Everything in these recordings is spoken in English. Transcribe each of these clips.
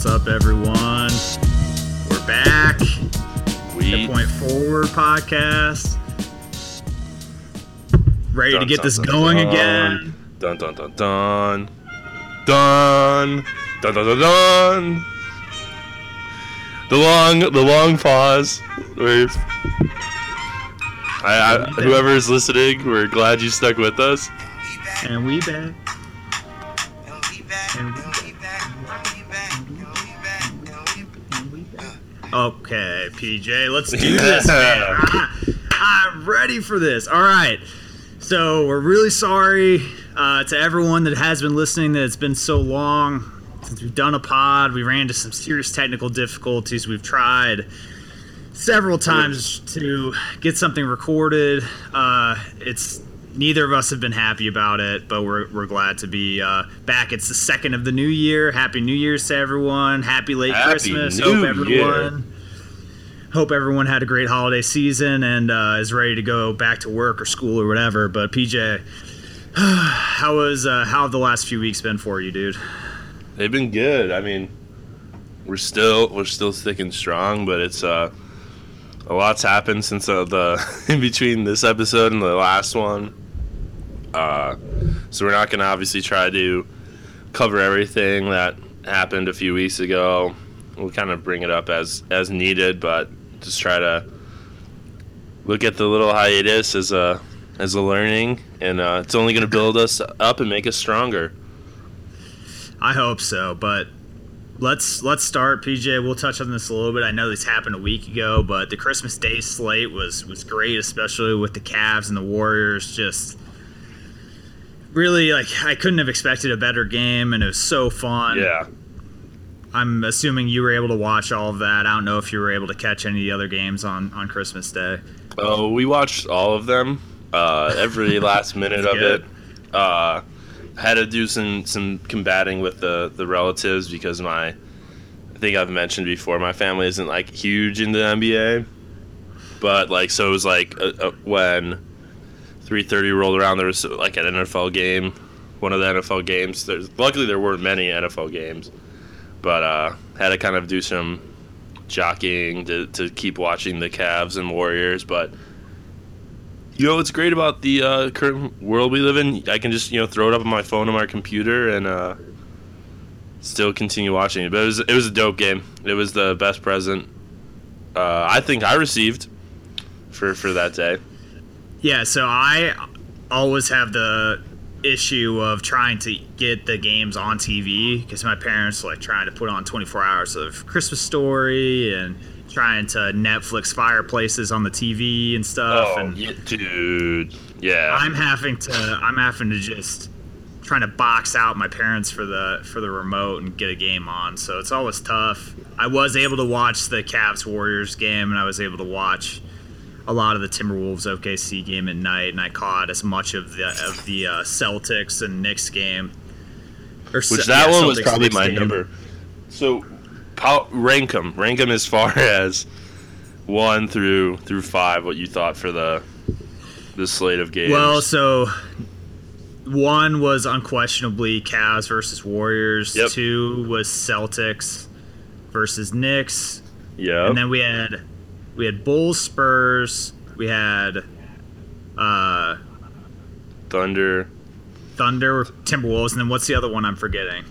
What's up, everyone? We're back. The Point Forward podcast. Ready to get this going again. Dun dun dun dun. The long pause. Whoever's listening, we're glad you stuck with us. And we back. Okay, PJ, let's do this, man. I'm ready for this. All right. So we're really sorry to everyone that has been listening that it's been so long since we've done a pod. We ran into some serious technical difficulties. We've tried several times to get something recorded. It's neither of us have been happy about it, but we're glad to be back. It's the second of the new year. Happy New Year's to everyone. Happy late Christmas. Hope everyone had a great holiday season and is ready to go back to work or school or whatever. But PJ, how have the last few weeks been for you, dude? They've been good. I mean, we're still thick and strong, but it's a lot's happened since the in between this episode and the last one. So we're not going to obviously try to cover everything that happened a few weeks ago. We'll kind of bring it up as needed, but just try to look at the little hiatus as a learning, and it's only going to build us up and make us stronger. I hope so, but let's start, PJ. We'll touch on this a little bit. I know this happened a week ago, but the Christmas Day slate was great, especially with the Cavs and the Warriors. Just really, I couldn't have expected a better game, and it was so fun. Yeah. I'm assuming you were able to watch all of that. I don't know if you were able to catch any of the other games on Christmas Day. Oh, we watched all of them, every last minute of good. It. Had to do some combating with the relatives because I think I've mentioned before, my family isn't like huge in the NBA, but like so it was like when 3:30 rolled around, there was like an NFL game, one of the NFL games. Luckily, there weren't many NFL games. But had to kind of do some jockeying to keep watching the Cavs and Warriors. But, you know, what's great about the current world we live in, I can just, you know, throw it up on my phone or my computer and still continue watching it. But it was a dope game. It was the best present I think I received for that day. Yeah, so I always have the issue of trying to get the games on TV because my parents were like trying to put on 24 hours of Christmas Story and trying to Netflix fireplaces on the TV and stuff. Oh, and yeah, dude, yeah. I'm having to just trying to box out my parents for the remote and get a game on. So it's always tough. I was able to watch the Cavs Warriors game, and I was able to watch a lot of the Timberwolves OKC game at night, and I caught as much of the Celtics and Knicks game. One was probably my number. So rank them as far as 1 through 5. What you thought for the slate of games? Well, so 1 was unquestionably Cavs versus Warriors. Yep. 2 was Celtics versus Knicks. Yeah, and then we had Bulls, Spurs. We had Thunder, Timberwolves, and then what's the other one I'm forgetting?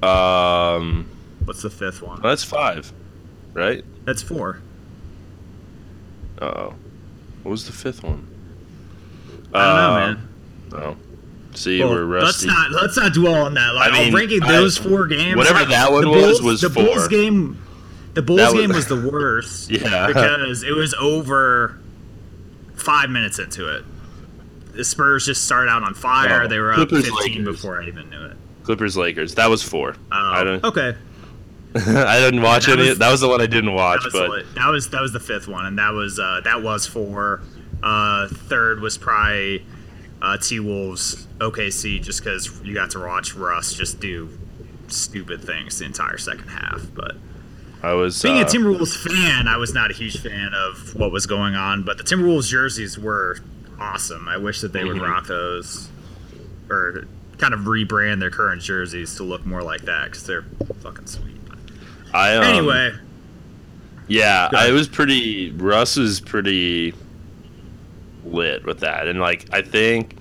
What's the fifth one? Well, that's 5, right? That's 4. Uh-oh. What was the fifth one? I don't know, man. Oh. See, well, we're rusty. Let's not dwell on that. Like, I mean, ranking those 4 games. Whatever like, that one was the 4. Bulls game... The Bulls game was the worst because it was over 5 minutes into it. The Spurs just started out on fire. Oh, they were up 15 Lakers. Before I even knew it. Clippers-Lakers. That was 4. Okay. I didn't watch any. That was the one I didn't watch. That was the fifth one, and that was 4. 3rd was probably T-Wolves OKC just because you got to watch Russ just do stupid things the entire second half, but... Being a Timberwolves fan, I was not a huge fan of what was going on, but the Timberwolves jerseys were awesome. I wish that they would rock those or kind of rebrand their current jerseys to look more like that because they're fucking sweet. Anyway. Yeah, it was pretty. Russ is pretty lit with that, and like I think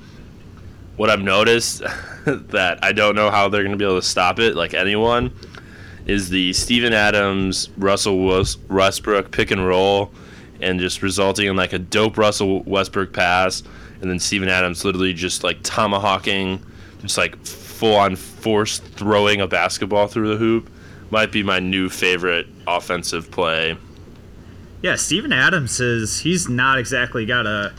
what I've noticed that I don't know how they're going to be able to stop it, like anyone, is the Steven Adams, Russell Westbrook pick and roll, and just resulting in like a dope Russell Westbrook pass, and then Steven Adams literally just like tomahawking, just like full on force throwing a basketball through the hoop. Might be my new favorite offensive play. Yeah, Steven Adams he's not exactly got a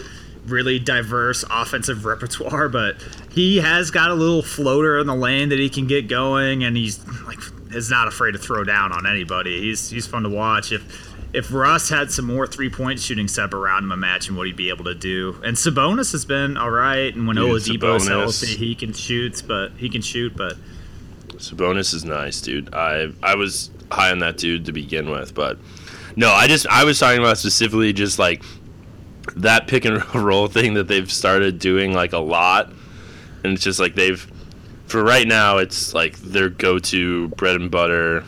really diverse offensive repertoire, but he has got a little floater in the lane that he can get going, and he's like is not afraid to throw down on anybody. He's fun to watch. If Russ had some more 3-point shooting set around him, imagine what he'd be able to do. And Sabonis has been all right, and when Oladipo is healthy, he can shoot, but Sabonis is nice, dude. I was high on that dude to begin with, but no, I was talking about specifically just like that pick and roll thing that they've started doing like a lot, and it's just like for right now it's like their go-to bread and butter.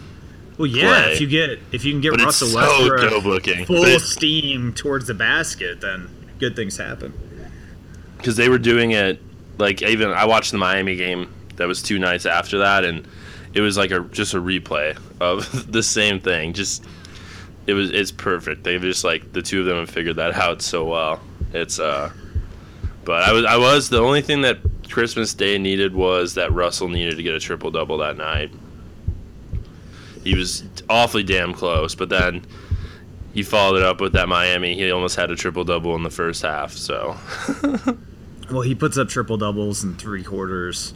Well, yeah, play. if you can get but Russell Westbrook so full steam towards the basket, then good things happen. Because they were doing it like even I watched the Miami game. That was 2 nights after that, and it was like just a replay of the same thing. Just it's perfect. They've just like the two of them have figured that out so well. It's but I was the only thing that Christmas Day needed was that Russell needed to get a triple double that night. He was awfully damn close, but then he followed it up with that Miami. He almost had a triple double in the first half. So, well, he puts up triple doubles in 3/4.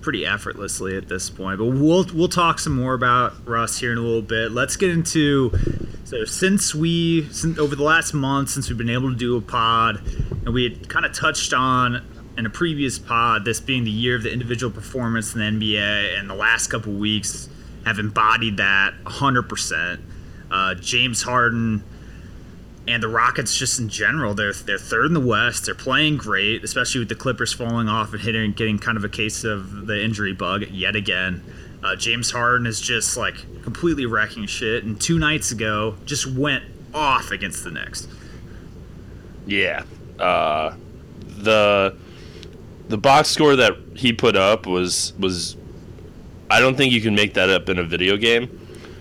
Pretty effortlessly at this point, but we'll talk some more about Russ here in a little bit. Let's get into since over the last month since we've been able to do a pod, and we had kind of touched on in a previous pod this being the year of the individual performance in the NBA, and the last couple weeks have embodied that 100%. James Harden and the Rockets, just in general, they're third in the West. They're playing great, especially with the Clippers falling off and getting kind of a case of the injury bug yet again. James Harden is just like completely wrecking shit, and 2 nights ago just went off against the Knicks. Yeah, the box score that he put up was I don't think you can make that up in a video game.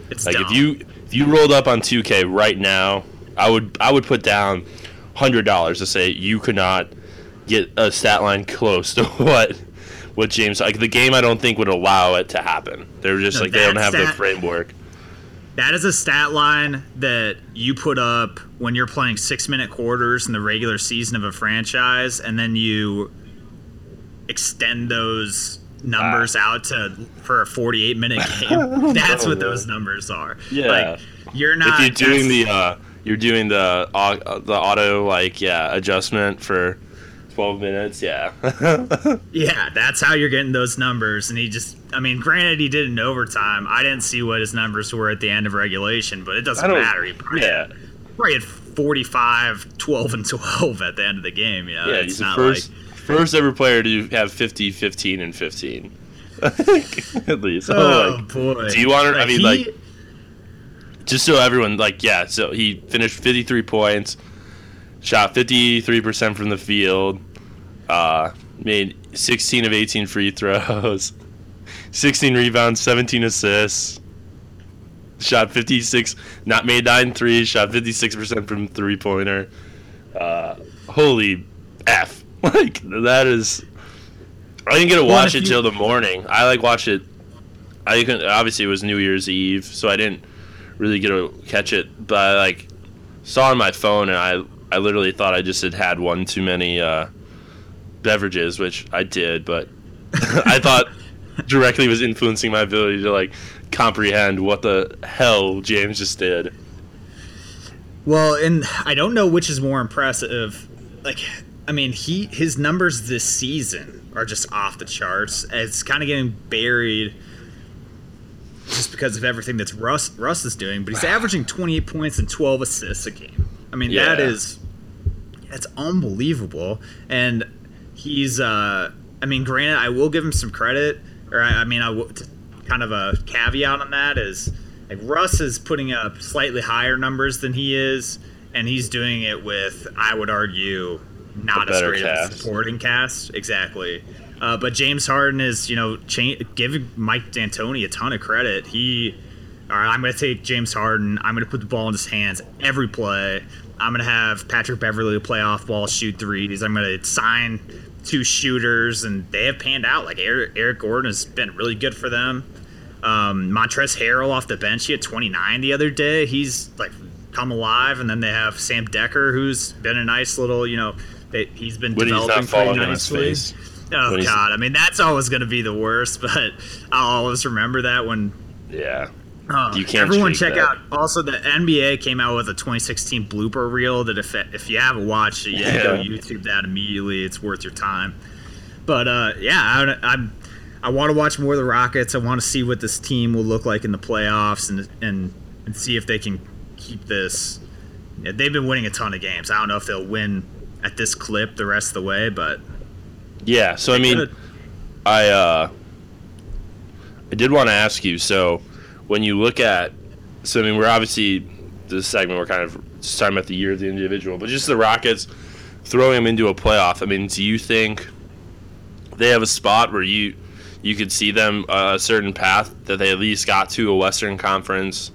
It's like dumb. if you rolled up on 2K right now. I would put down $100 to say you could not get a stat line close to what James, like the game I don't think would allow it to happen. They're just no, like they don't have the framework. That is a stat line that you put up when you're playing 6-minute quarters in the regular season of a franchise, and then you extend those numbers out for a 48-minute game. That's what those numbers are. Yeah, like, you're not. If you're doing you're doing the auto adjustment for 12 minutes, yeah. Yeah, that's how you're getting those numbers. And he just, I mean, granted he did it in overtime. I didn't see what his numbers were at the end of regulation, but it doesn't matter. He probably had 45, 12, and 12 at the end of the game. You know? Yeah, he's the first ever player to have 50, 15, and 15. At least. Oh, boy. Do you want to, just so everyone, so he finished 53 points, shot 53% from the field, made 16 of 18 free throws, 16 rebounds, 17 assists, shot 56, not made 9 threes, shot 56% from three-pointer. Holy F. Like, that is... I didn't get to watch it till the morning. I, watched it... Obviously, it was New Year's Eve, so I didn't... really get to catch it, but I saw on my phone, and I literally thought I just had one too many beverages, which I did, but I thought directly was influencing my ability to comprehend what the hell James just did. Well, and I don't know which is more impressive. His numbers this season are just off the charts. It's kind of getting buried just because of everything that Russ is doing, but he's averaging 28 points and 12 assists a game. That's unbelievable. And he's, granted, I will give him some credit, kind of a caveat on that is Like Russ is putting up slightly higher numbers than he is, and he's doing it with, I would argue, not as great of a supporting cast. Exactly. But James Harden is, you know, giving Mike D'Antoni a ton of credit. All right, I'm going to take James Harden. I'm going to put the ball in his hands every play. I'm going to have Patrick Beverly play off ball, shoot threes. I'm going to sign two shooters, and they have panned out. Like Eric Gordon has been really good for them. Montrezl Harrell off the bench, he had 29 the other day. He's like come alive. And then they have Sam Decker, who's been a nice little, you know, he's been developing pretty nicely. Oh God, I mean that's always going to be the worst, but I'll always remember that one. Yeah. You can't everyone check that out. Also, the NBA came out with a 2016 blooper reel that if you haven't watched it yet, go YouTube that immediately. It's worth your time. But I want to watch more of the Rockets. I want to see what this team will look like in the playoffs and see if they can keep this. They've been winning a ton of games. I don't know if they'll win at this clip the rest of the way, but yeah. So I mean, I did want to ask you. So. When you look at, so I mean, we're obviously this segment we're kind of just talking about the year of the individual, but just the Rockets throwing them into a playoff. I mean, do you think they have a spot where you could see them a certain path that they at least got to a Western Conference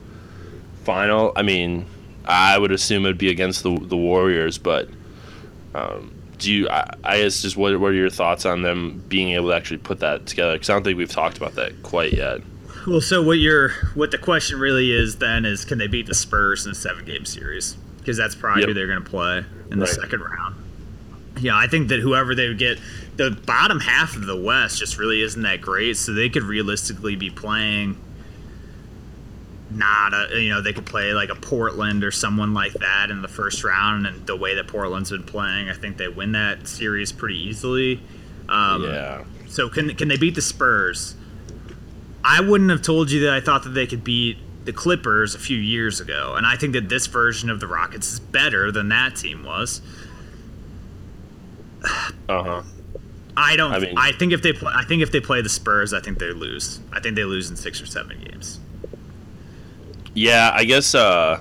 final? I mean, I would assume it'd be against the Warriors, but I guess just what are your thoughts on them being able to actually put that together? Because I don't think we've talked about that quite yet. Well, so what the question really is then is, can they beat the Spurs in a 7-game series? Because that's probably who they're going to play in the second round. Yeah, I think that whoever they would get, the bottom half of the West just really isn't that great, so they could realistically be playing they could play like a Portland or someone like that in the first round, and the way that Portland's been playing, I think they win that series pretty easily. So can they beat the Spurs? I wouldn't have told you that I thought that they could beat the Clippers a few years ago, and I think that this version of the Rockets is better than that team was. I think if they play the Spurs, I think they lose. I think they lose in 6 or 7 games. Yeah, I guess. You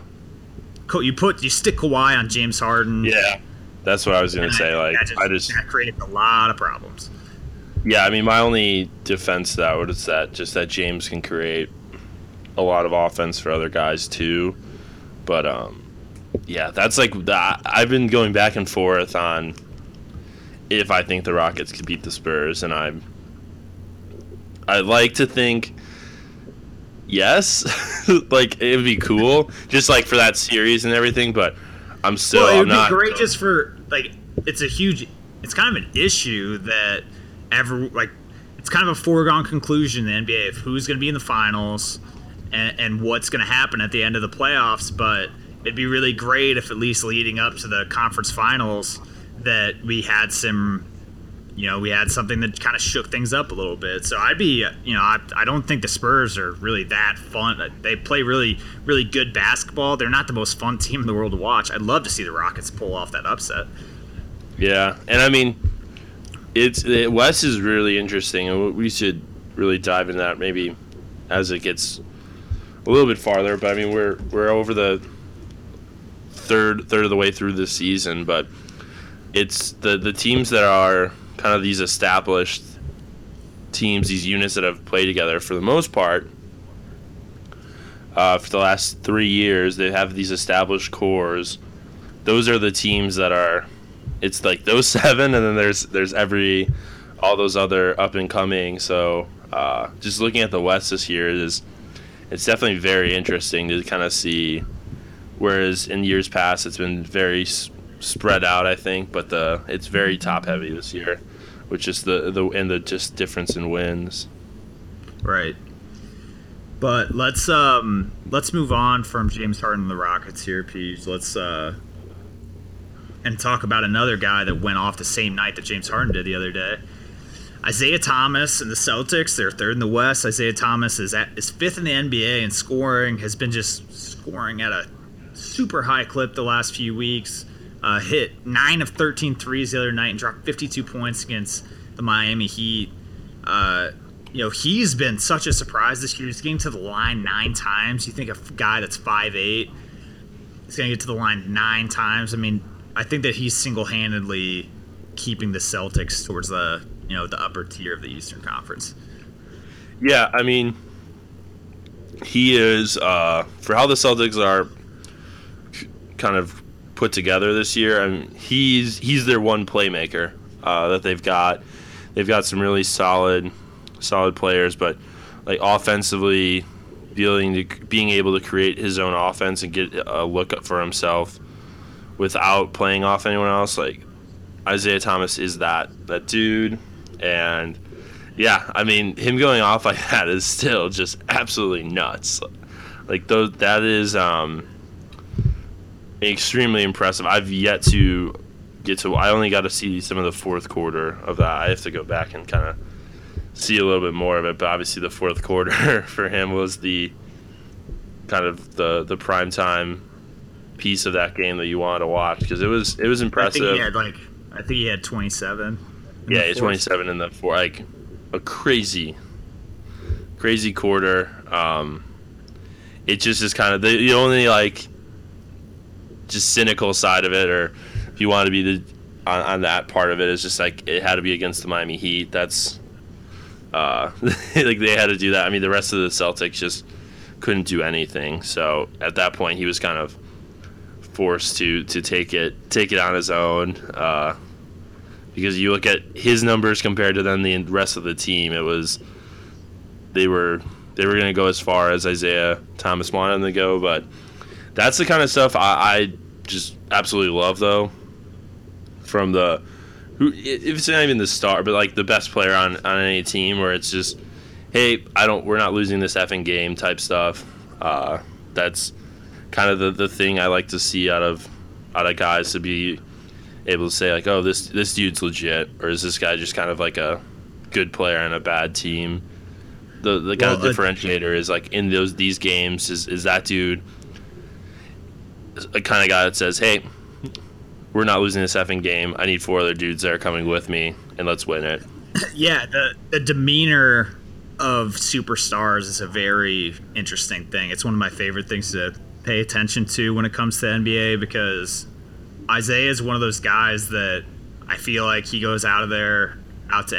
stick Kawhi on James Harden. Yeah, that's what I was going to say. That creates a lot of problems. Yeah, I mean, my only defense to that is that James can create a lot of offense for other guys too. But, that's like that. I've been going back and forth on if I think the Rockets could beat the Spurs, and I like to think yes. Like, it would be cool, just like for that series and everything, but I'm still not. Well, it would be great just for, like, it's kind of an issue that – it's kind of a foregone conclusion in the NBA of who's going to be in the finals and what's going to happen at the end of the playoffs. But it'd be really great if at least leading up to the conference finals that we had something that kind of shook things up a little bit. So I don't think the Spurs are really that fun. They play really, really good basketball. They're not the most fun team in the world to watch. I'd love to see the Rockets pull off that upset. Yeah, and I mean, Wes is really interesting, and we should really dive into that maybe as it gets a little bit farther. But I mean, we're over the third of the way through this season, but it's the teams that are kind of these established teams, these units that have played together for the most part for the last 3 years. They have these established cores. Those are the teams that are. It's like those 7, and then there's all those other up and coming. So just looking at the West this year, it's definitely very interesting to kind of see. Whereas in years past, it's been very spread out, I think, but it's very top heavy this year, which is the difference in wins. Right. But let's move on from James Harden and the Rockets here, Peeves. And talk about another guy that went off the same night that James Harden did the other day. Isaiah Thomas and the Celtics, they're 3rd in the West. Isaiah Thomas is 5th in the NBA in scoring, has been just scoring at a super high clip the last few weeks. Hit 9 of 13 threes the other night and dropped 52 points against the Miami Heat. you know, he's been such a surprise this year. He's getting to the line 9 times. You think a guy that's 5'8", he's going to get to the line 9 times. I mean, I think that he's single-handedly keeping the Celtics towards the, you know, the upper tier of the Eastern Conference. Yeah, I mean, he is, for how the Celtics are kind of put together this year, I mean, he's their one playmaker that they've got. They've got some really solid players, but like offensively, being able to create his own offense and get a look up for himself without playing off anyone else, like Isaiah Thomas is that dude. And yeah, I mean, him going off like that is still just absolutely nuts. Like that is extremely impressive. I've yet to get to. I only got to see some of the fourth quarter of that. I have to go back and kind of see a little bit more of it. But obviously, the fourth quarter for him was the kind of the prime time piece of that game that you wanted to watch, because it was impressive. I think he had 27. Yeah, he had 27 in the four, like a crazy quarter. It just is kind of the only like just cynical side of it, or if you want to be on that part of it, is just like it had to be against the Miami Heat. That's like they had to do that. I mean, the rest of the Celtics just couldn't do anything. So at that point, he was kind of forced to take it on his own, because you look at his numbers compared to then the rest of the team. It was they were going to go as far as Isaiah Thomas wanted them to go, but that's the kind of stuff I just absolutely love, though. From if it's not even the star, but like the best player on any team, where it's just, hey, we're not losing this effing game type stuff. That's kind of the thing I like to see out of guys, to be able to say like, oh, this dude's legit, or is this guy just kind of like a good player on a bad team? The kind of differentiator is like in these games is that dude a kind of guy that says, hey, we're not losing this effing game. I need 4 other dudes that are coming with me, and let's win it. Yeah, the demeanor of superstars is a very interesting thing. It's one of my favorite things to pay attention to when it comes to NBA, because Isaiah is one of those guys that I feel like he goes out to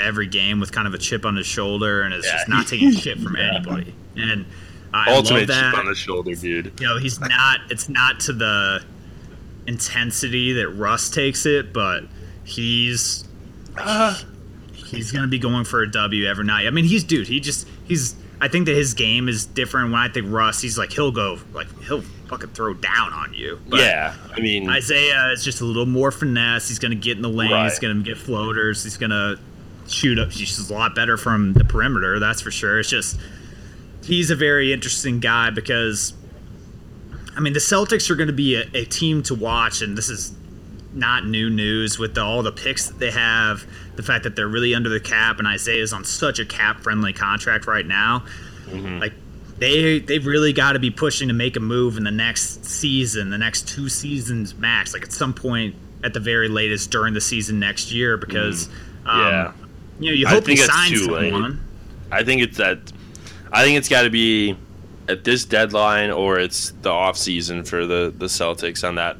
every game with kind of a chip on his shoulder, and is just not taking shit from anybody. And I love that. Chip on the shoulder, dude. You know, he's not. It's not to the intensity that Russ takes it, but he's gonna be going for a W every night. I mean, he's. I think that his game is different. When I think Russ, he's like, he'll fucking throw down on you. But yeah, I mean, Isaiah is just a little more finesse. He's going to get in the lane. Right. He's going to get floaters. He's going to shoot up. He's just a lot better from the perimeter, that's for sure. It's just, he's a very interesting guy, because, I mean, the Celtics are going to be a team to watch, and this is not new news with all the picks that they have, the fact that they're really under the cap, and Isaiah's on such a cap-friendly contract right now. Mm-hmm. Like, they've really got to be pushing to make a move in the next season, the next 2 seasons max, like at some point at the very latest during the season next year, because you know, you hope he signs someone. I think it's got to be at this deadline, or it's the off season for the Celtics on that.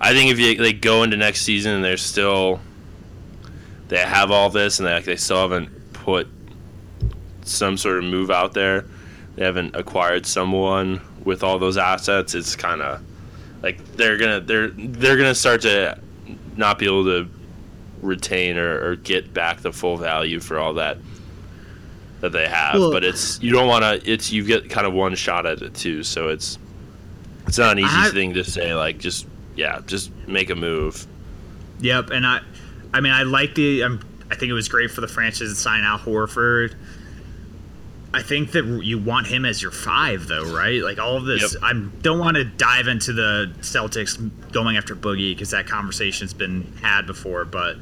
I think if you like go into next season and they have all this, and they still haven't put some sort of move out there, they haven't acquired someone with all those assets, it's kind of like they're gonna start to not be able to retain or get back the full value for all that they have. Well, but it's you get kind of one shot at it too, so it's not an easy thing to say like just make a move. Yep, and I think it was great for the franchise to sign Al Horford. I think that you want him as your 5, though, right? Like all of this, yep. I don't want to dive into the Celtics going after Boogie, because that conversation's been had before. But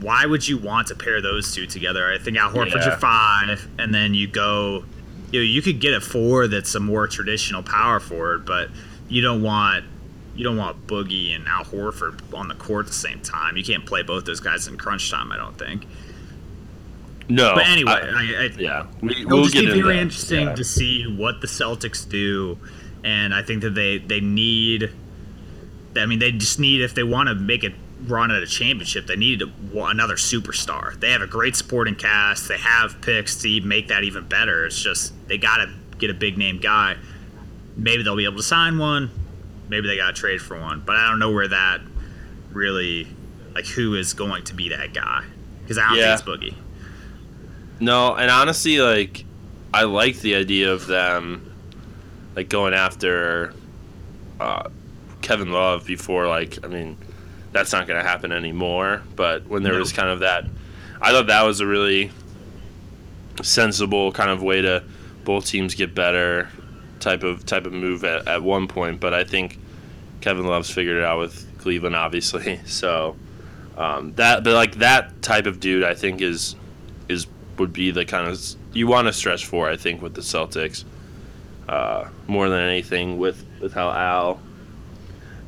why would you want to pair those two together? I think Al Horford's your 5, and then you go. You know, you could get a 4 that's a more traditional power forward, but you don't want Boogie and Al Horford on the court at the same time. You can't play both those guys in crunch time, I don't think. No. But anyway, it'll be very interesting to see what the Celtics do, and I think that they need. I mean, they just need, if they want to make it run at a championship, they need another superstar. They have a great supporting cast. They have picks to make that even better. It's just they got to get a big name guy. Maybe they'll be able to sign one. Maybe they got to trade for one. But I don't know where that really, like, who is going to be that guy, because I don't think it's Boogie. No, and honestly, like, I like the idea of them, like, going after Kevin Love before, like, I mean, that's not going to happen anymore. But when there was kind of that, I thought that was a really sensible kind of way to both teams get better type of move at one point. But I think Kevin Love's figured it out with Cleveland, obviously. So that type of dude, I think, would be the kind of you want to stretch for, I think, with the Celtics more than anything with how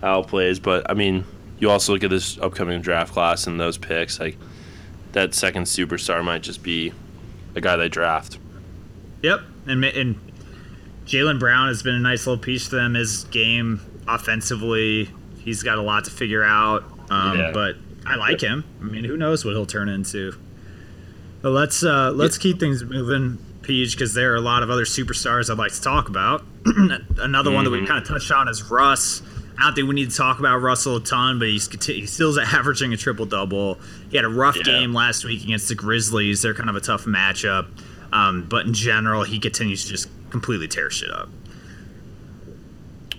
Al plays. But I mean, you also look at this upcoming draft class and those picks, like that second superstar might just be the guy they draft. Yep, and Jaylen Brown has been a nice little piece to them. His game offensively, he's got a lot to figure out. But I like him. I mean, who knows what he'll turn into. But let's keep things moving, Peach, because there are a lot of other superstars I'd like to talk about. Another one that we kind of touched on is Russ. I don't think we need to talk about Russell a ton, but he still is averaging a triple-double. He had a rough game last week against the Grizzlies. They're kind of a tough matchup. But in general, he continues to just completely tear shit up.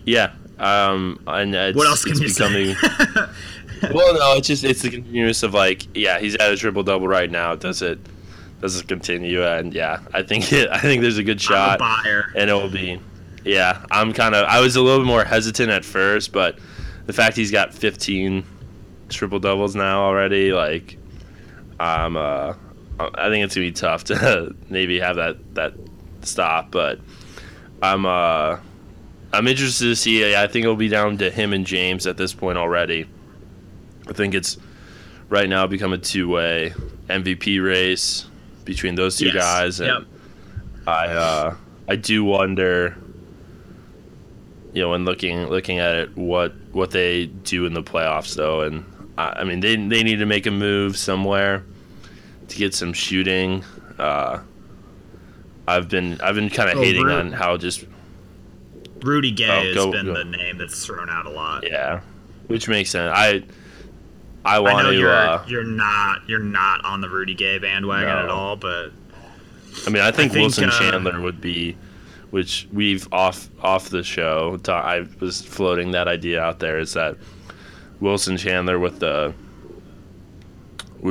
Yeah. And what else can you say? Well, no, it's the continuous of, like, he's at a triple-double right now. Does it continue? And, I think there's a good shot. I'm a buyer. And it will be. Yeah, I was a little bit more hesitant at first, but the fact he's got 15 triple doubles now already, like, I think it's gonna be tough to maybe have that stop. But I'm interested to see. I think it'll be down to him and James at this point already. I think it's right now become a two-way MVP race between those two guys, and I do wonder, you know, when looking at it, what they do in the playoffs, though. And I mean, they need to make a move somewhere to get some shooting. I've been kind of hating on how just Rudy Gay has been the name that's thrown out a lot. Yeah, which makes sense. I want to. You're not on the Rudy Gay bandwagon at all, but I mean, I think Wilson Chandler would be. Which we've off the show, I was floating that idea out there, is that Wilson Chandler would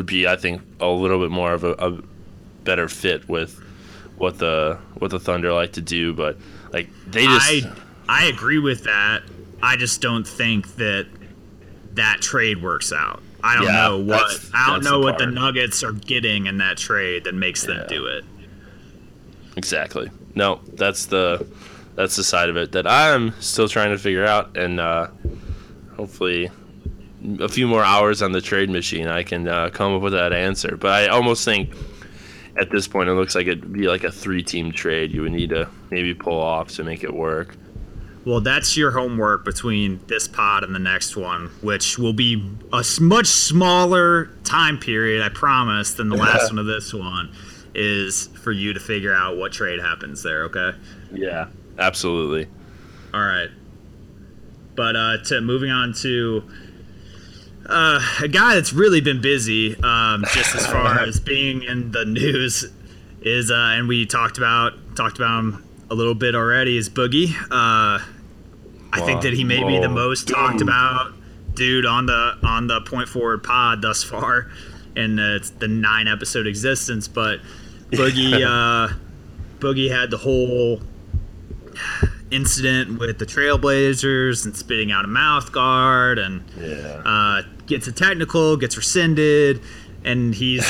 be, I think, a little bit more of a better fit with what the Thunder like to do, but like they just. I agree with that. I just don't think that trade works out. I don't know what the Nuggets are getting in that trade that makes them do it. Exactly. No, that's the side of it that I'm still trying to figure out, and hopefully a few more hours on the trade machine I can come up with that answer. But I almost think at this point it looks like it'd be like a 3-team trade you would need to maybe pull off to make it work. Well, that's your homework between this pod and the next one, which will be a much smaller time period, I promise, than the last one of this one. Is for you to figure out what trade happens there, okay? Yeah, absolutely. All right. But to moving on to a guy that's really been busy just as far as being in the news is, and we talked about him a little bit already, is Boogie. I think that he may be the most talked about dude on the Point Forward pod thus far in it's the 9-episode existence, but Boogie had the whole incident with the Trailblazers and spitting out a mouth guard, and gets a technical, gets rescinded, and he's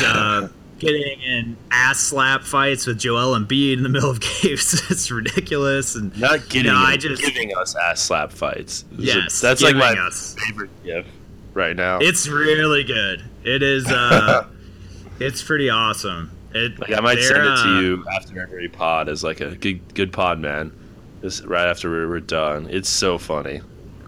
getting in ass slap fights with Joel Embiid in the middle of games. It's ridiculous. And not getting, giving us ass slap fights. Yes, that's like my favorite gift right now. It's really good. It is. It's pretty awesome. I might send it to you after every pod as like a good pod, man. Just right after we're done. It's so funny.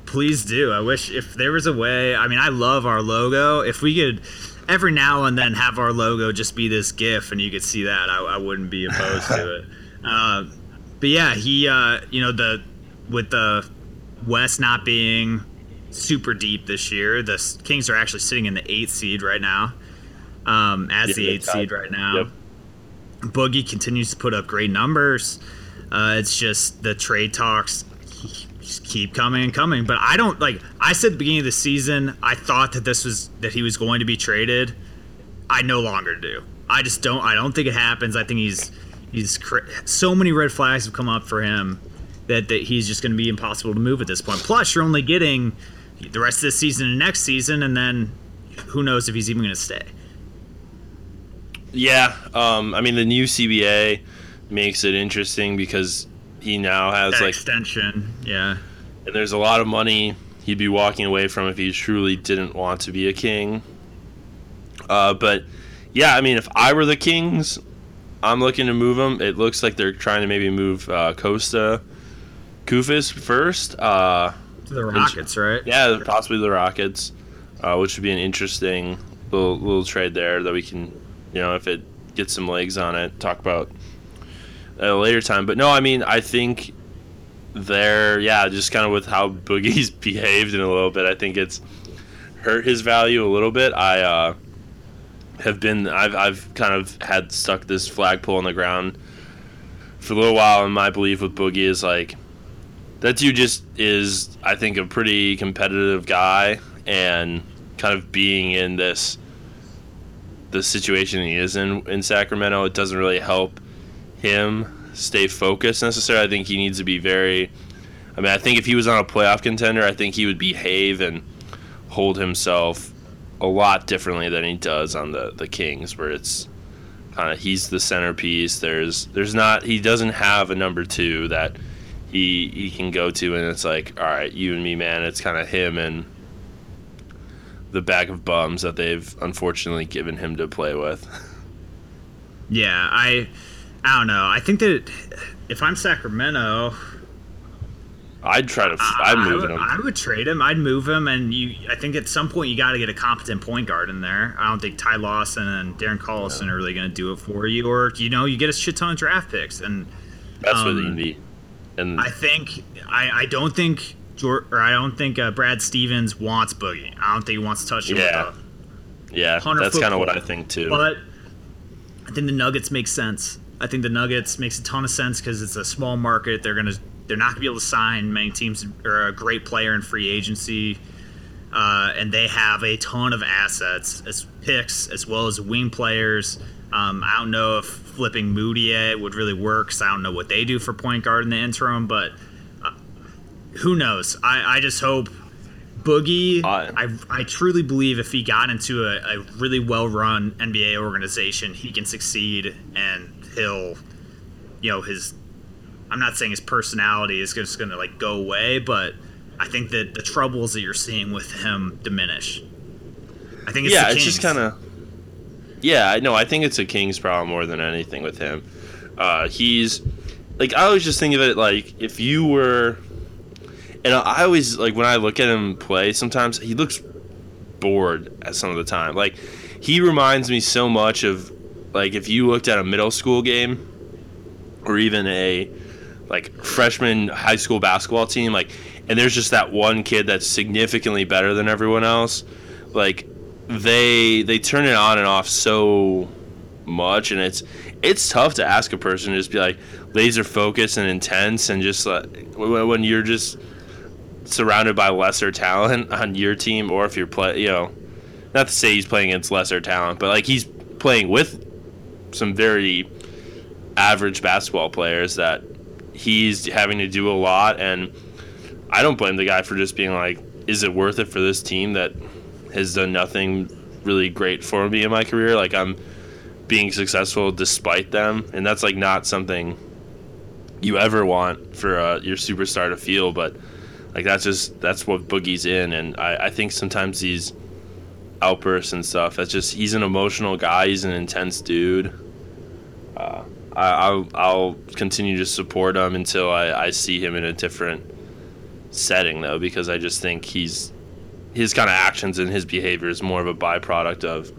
Please do. I wish if there was a way. I mean, I love our logo. If we could every now and then have our logo just be this GIF and you could see that, I wouldn't be opposed to it. But yeah, he, with the West not being super deep this year, the Kings are actually sitting in the 8th seed right now. The 8th seed right now. Yep. Boogie continues to put up great numbers. It's just the trade talks keep coming and coming. But I don't like. I said at the beginning of the season, I thought that he was going to be traded. I no longer do. I just don't. I don't think it happens. I think he's so many red flags have come up for him that he's just going to be impossible to move at this point. Plus, you're only getting the rest of this season and next season, and then who knows if he's even going to stay. Yeah, I mean the new CBA makes it interesting because he now has that extension, yeah. And there's a lot of money he'd be walking away from if he truly didn't want to be a King. But yeah, I mean if I were the Kings, I'm looking to move him. It looks like they're trying to maybe move Costa Kufis first to the Rockets, right? Yeah, possibly the Rockets, which would be an interesting little trade there that we can. You know, if it gets some legs on it, talk about at a later time. But no, I mean, I think just kind of with how Boogie's behaved in a little bit, I think it's hurt his value a little bit. I I've kind of had stuck this flagpole in the ground for a little while, and my belief with Boogie is like that dude just is, I think, a pretty competitive guy, and kind of being in the situation he is in Sacramento, it doesn't really help him stay focused necessarily. I think he needs to be I think if he was on a playoff contender, I think he would behave and hold himself a lot differently than he does on the Kings, where it's kind of he's the centerpiece. He doesn't have a number two that he can go to, and it's like, all right, you and me, man. It's kind of him and the bag of bums that they've unfortunately given him to play with. Yeah, I don't know. I think that if I'm Sacramento, I'd move him. I would trade him. I'd move him, and I think at some point you got to get a competent point guard in there. I don't think Ty Lawson and Darren Collison are really going to do it for you, or you get a shit ton of draft picks, and that's what they need. And I think I don't think Brad Stevens wants Boogie. I don't think he wants to touch him. Yeah, that's kind of what I think too. But I think the Nuggets make sense. I think the Nuggets makes a ton of sense because it's a small market. They're not gonna be able to sign many teams or a great player in free agency, and they have a ton of assets as picks as well as wing players. I don't know if flipping Moody would really work because I don't know what they do for point guard in the interim, but. Who knows? I just hope Boogie. I truly believe if he got into a really well-run NBA organization, he can succeed, and he'll, his. I'm not saying his personality is just going to go away, but I think that the troubles that you're seeing with him diminish. I think it's the Kings. It's just kind of. Yeah, no, I think it's a Kings problem more than anything with him. He's I always just think of it if you were. And I always, when I look at him play, sometimes he looks bored at some of the time. He reminds me so much of, if you looked at a middle school game or even a, freshman high school basketball team, and there's just that one kid that's significantly better than everyone else. They turn it on and off so much, and it's tough to ask a person to just be, laser focused and intense and just, when you're just surrounded by lesser talent on your team, or if you're not to say he's playing against lesser talent, but he's playing with some very average basketball players that he's having to do a lot, and I don't blame the guy for just being is it worth it for this team that has done nothing really great for me in my career? I'm being successful despite them, and that's not something you ever want for your superstar to feel, but that's what Boogie's in, and I think sometimes these outbursts and stuff, he's an emotional guy, he's an intense dude, I'll continue to support him until I see him in a different setting, though, because I just think his kind of actions and his behavior is more of a byproduct of,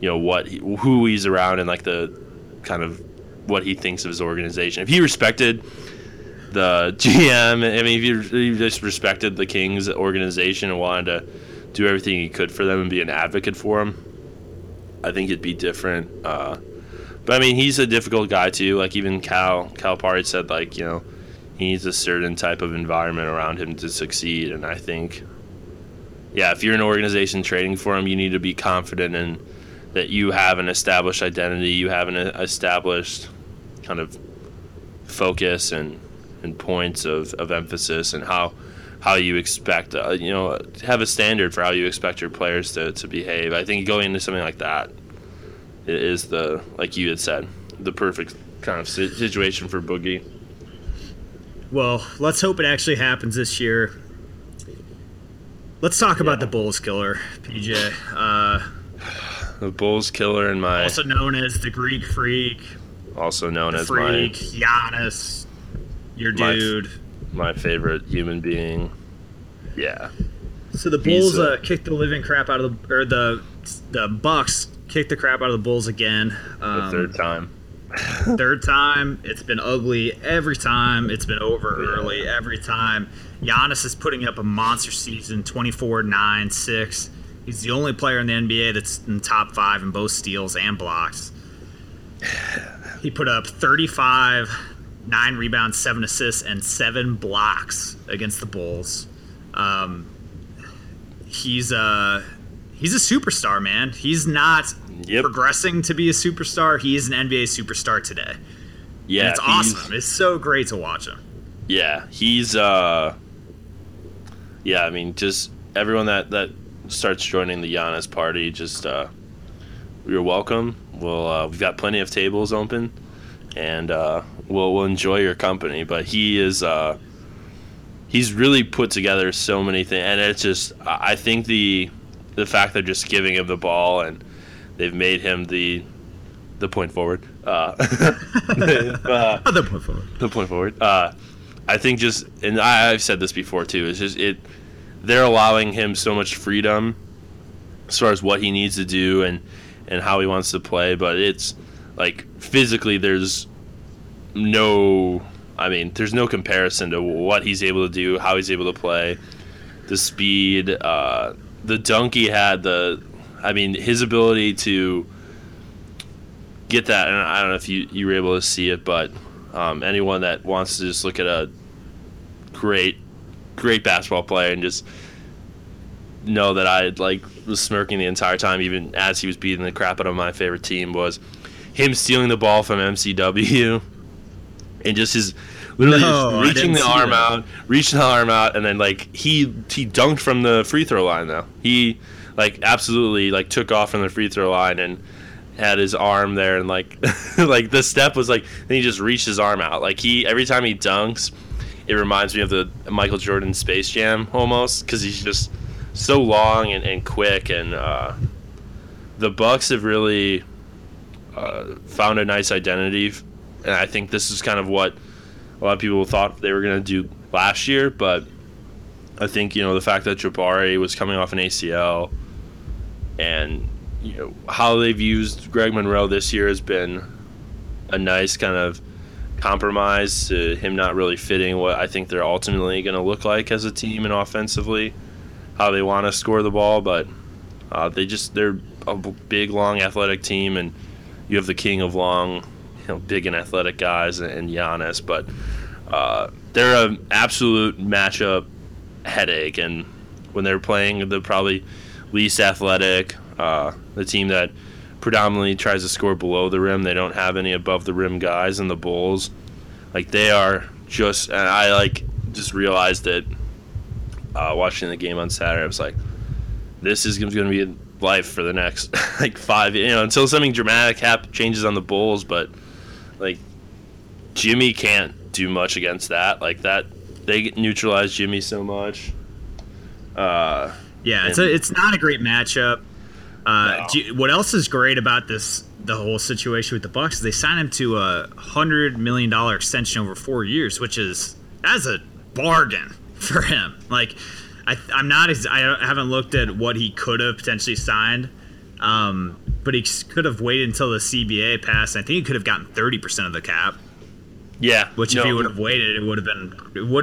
you know, who he's around and like the kind of what he thinks of his organization. If he respected the GM, I mean, if he just respected the Kings organization and wanted to do everything he could for them and be an advocate for them, I think it'd be different. But I mean, he's a difficult guy too. Like even Calipari said, like, you know, he needs a certain type of environment around him to succeed. And I think, yeah, if you're an organization trading for him, you need to be confident in that you have an established identity, you have an established kind of focus and points of emphasis, and how you expect, you know, have a standard for how you expect your players to behave. I think going into something like that is the, like you had said, the perfect kind of situation for Boogie. Well, let's hope it actually happens this year. Let's talk about the Bulls killer, PJ. The Bulls killer and my... Also known as the Greek Freak. Also known as Freak, Giannis, your dude. My favorite human being. Yeah. So the Bulls kicked the living crap out of the... Or the Bucks kicked the crap out of the Bulls again. The third time. Third time. It's been ugly every time. It's been over early every time. Giannis is putting up a monster season, 24, 9, 6. He's the only player in the NBA that's in the top five in both steals and blocks. He put up 35, 9 rebounds, 7 assists, and 7 blocks against the Bulls. He's a superstar, man. He's not progressing to be a superstar. He is an NBA superstar today. Yeah, and it's awesome. It's so great to watch him. Yeah, he's yeah, I mean, just everyone that starts joining the Giannis party, just you're welcome. We'll we've got plenty of tables open, and we'll enjoy your company. But he is he's really put together so many things, and it's just, I think the fact they're just giving him the ball and they've made him the point forward. The point forward. The point forward. I think just, and I've said this before too, it's just they're allowing him so much freedom as far as what he needs to do and how he wants to play. But it's like physically there's no comparison to what he's able to do, how he's able to play, the speed, the dunk he had, his ability to get that. And I don't know if you were able to see it, but anyone that wants to just look at a great basketball player and just know that I was smirking the entire time, even as he was beating the crap out of my favorite team, was him stealing the ball from MCW and just his reaching the arm out, and then he dunked from the free throw line though. He absolutely took off from the free throw line and had his arm there, and the step was then he just reached his arm out. He every time he dunks, it reminds me of the Michael Jordan Space Jam almost, because he's just so long and quick. And the Bucks have really found a nice identity, and I think this is kind of what a lot of people thought they were going to do last year. But I think, you know, the fact that Jabari was coming off an ACL, and, you know, how they've used Greg Monroe this year has been a nice kind of compromise to him not really fitting what I think they're ultimately going to look like as a team and offensively how they want to score the ball. But they're a big, long, athletic team, and you have the king of long, you know, big and athletic guys and Giannis. But they're an absolute matchup headache, and when they're playing the probably least athletic, the team that predominantly tries to score below the rim. They don't have any above the rim guys, and the Bulls, they are just. And I just realized that watching the game on Saturday, I was like, this is going to be life for the next 5, you know, until something dramatic changes on the Bulls. But Jimmy can't do much against that. They neutralize Jimmy so much. Yeah, it's not a great matchup. What else is great about this, the whole situation with the Bucks, is they signed him to a $100 million extension over 4 years, which is, that's a bargain for him. Like, I haven't looked at what he could have potentially signed, but he could have waited until the CBA passed. I think he could have gotten 30% of the cap. Yeah, if he would have waited, it would have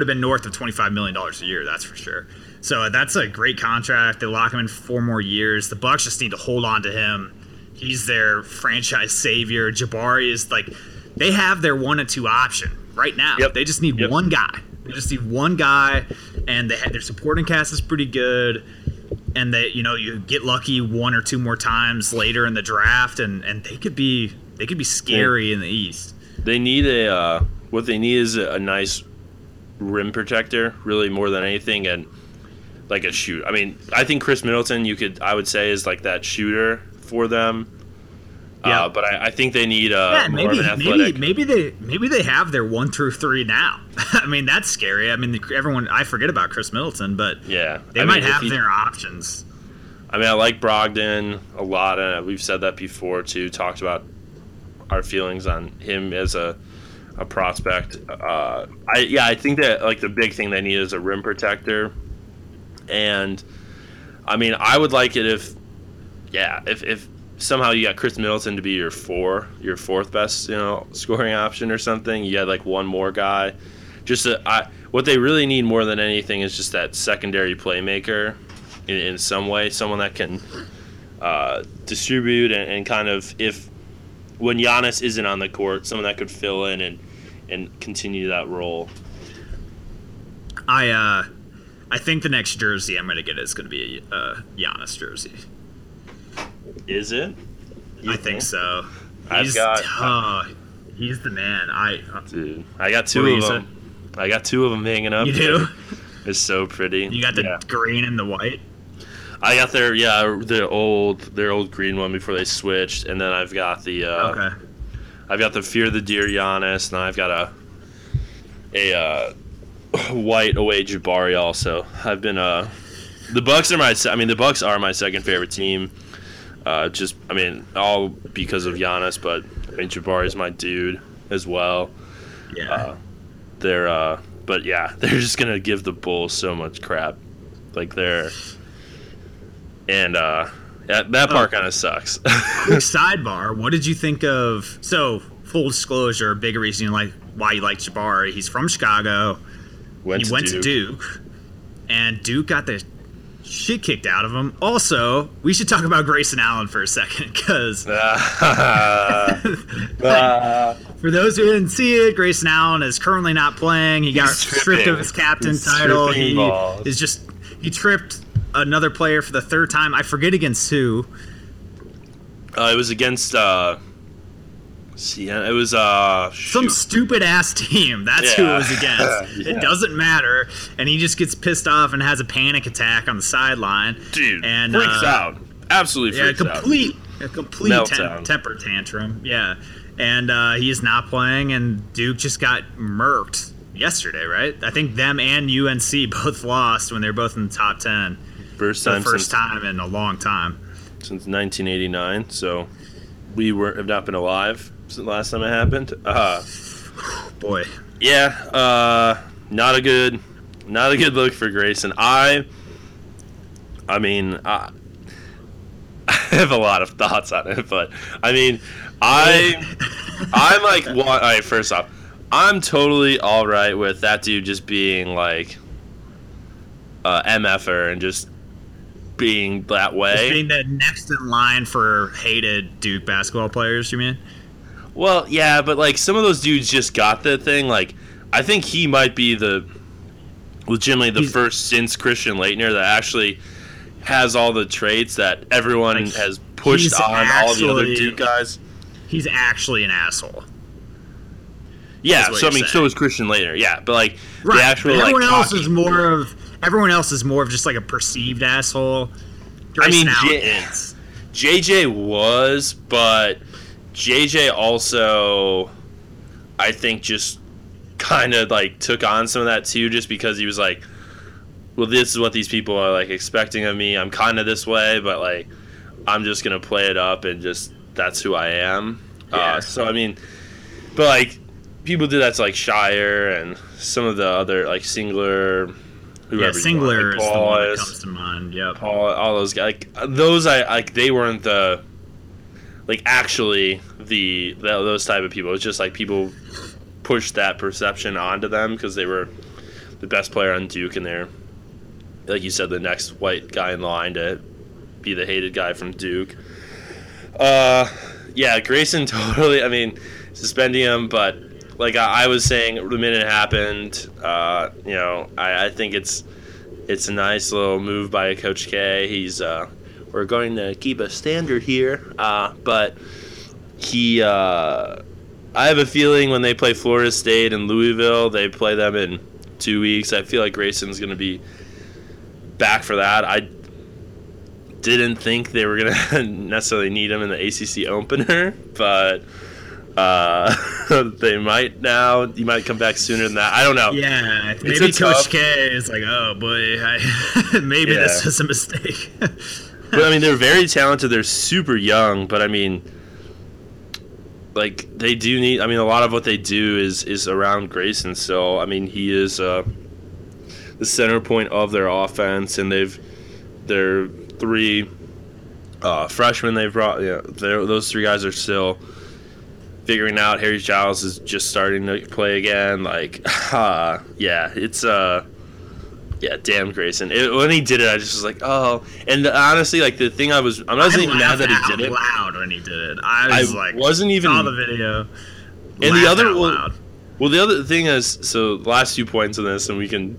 been north of $25 million a year. That's for sure. So that's a great contract. They lock him in for 4 more years. The Bucks just need to hold on to him. He's their franchise savior. Jabari is like, they have their 1 and 2 option right now. Yep. They just need one guy. They just need one guy, and their supporting cast is pretty good. And that, you know, you get lucky 1 or 2 more times later in the draft, and they could be scary in the East. They need what they need is a nice rim protector, really, more than anything, and like a shoot. I mean, I think Chris Middleton, I would say, is like that shooter for them. Yeah, but I think they need more of an athletic. Maybe they have their 1 through 3 now. I mean, that's scary. I mean, I forget about Chris Middleton, but yeah, they might have their options. I mean, I like Brogdon a lot, and we've said that before too. Talked about our feelings on him as a prospect. I think that like the big thing they need is a rim protector. And I mean, I would like it if somehow you got Chris Middleton to be your fourth best, you know, scoring option or something. You had like one more guy. What they really need more than anything is just that secondary playmaker in some way, someone that can distribute and kind of, if when Giannis isn't on the court, someone that could fill in and continue that role. I think the next jersey I'm going to get is going to be a Giannis jersey. Is it? I think so. He's the man. Dude, I got 2 of them. I got 2 of them hanging up. You do? It's so pretty. You got the green and the white? I got their old green one before they switched, and then I've got the I've got the Fear the Deer Giannis, and I've got a white away Jabari also. I've been the Bucks are my second favorite team. All because of Giannis, but I mean Jabari's my dude as well. Yeah. They're just gonna give the Bulls so much crap. Like they're And that part kind of sucks. Quick sidebar, what did you think of... So, full disclosure, big reason why you like Jabari. He's from Chicago. He went to Duke. And Duke got the shit kicked out of him. Also, we should talk about Grayson Allen for a second, because... for those who didn't see it, Grayson Allen is currently not playing. He got stripped of his captain title. He tripped... another player for the third time. I forget against who. It was against Sienna. It was some stupid ass team. That's who it was against. It doesn't matter. And he just gets pissed off and has a panic attack on the sideline. Dude, and freaks out. Absolutely freaks out. A complete temper tantrum. Yeah, and he is not playing. And Duke just got murked yesterday, right? I think them and UNC both lost when they were both in the top 10. First time in a long time. Since 1989, so we have not been alive since the last time it happened. Boy. Yeah, not a good look for Grayson. I have a lot of thoughts on it, but I mean, I'm like, well, all right, first off, I'm totally all right with that dude just being like MFer and just being that way. Just being the next in line for hated Duke basketball players, you mean? Well, yeah, but like some of those dudes just got the thing. Like, I think he might be legitimately the first since Christian Laettner that actually has all the traits that everyone has pushed on all the other Duke guys. He's actually an asshole. Yeah, so I mean, so is Christian Laettner. Yeah, but like right. The actual everyone else is more of just like a perceived asshole. JJ was, but JJ also, I think, just kind of like took on some of that too, just because he was like, "Well, this is what these people are like expecting of me. I'm kind of this way, but like, I'm just going to play it up and just that's who I am. So, I mean, but, like, people do that to, like, Shire and some of the other, like, Singler, whoever. Yeah, Singler is the one that comes to mind, yep. Paul, all those guys. Like, those, they weren't the, like, actually those type of people. It's just, like, people pushed that perception onto them because they were the best player on Duke and they're, like you said, the next white guy in line to be the hated guy from Duke. Yeah, Grayson totally, I mean, suspending him, but like I was saying the minute it happened, you know, I think it's a nice little move by Coach K. He's, we're going to keep a standard here, but he, I have a feeling when they play Florida State and Louisville, they play them in 2 weeks. I feel like Grayson's going to be back for that. I didn't think they were going to necessarily need him in the ACC opener, but they might now. He might come back sooner than that. I don't know. Yeah, maybe Coach K is like, oh, boy, maybe this was a mistake. But, I mean, they're very talented. They're super young, but, I mean, like, they do need – I mean, a lot of what they do is around Grayson. So, I mean, he is the center point of their offense, and they're – three freshmen they've brought. Yeah, those three guys are still figuring out. Harry Giles is just starting to play again. Like, yeah, it's yeah, damn Grayson. When he did it, I just was like, oh. And honestly, like the thing I'm not even mad that he did it. Loud when he did it, I wasn't even saw the video. And the other well, the other thing is, so last few points on this, and we can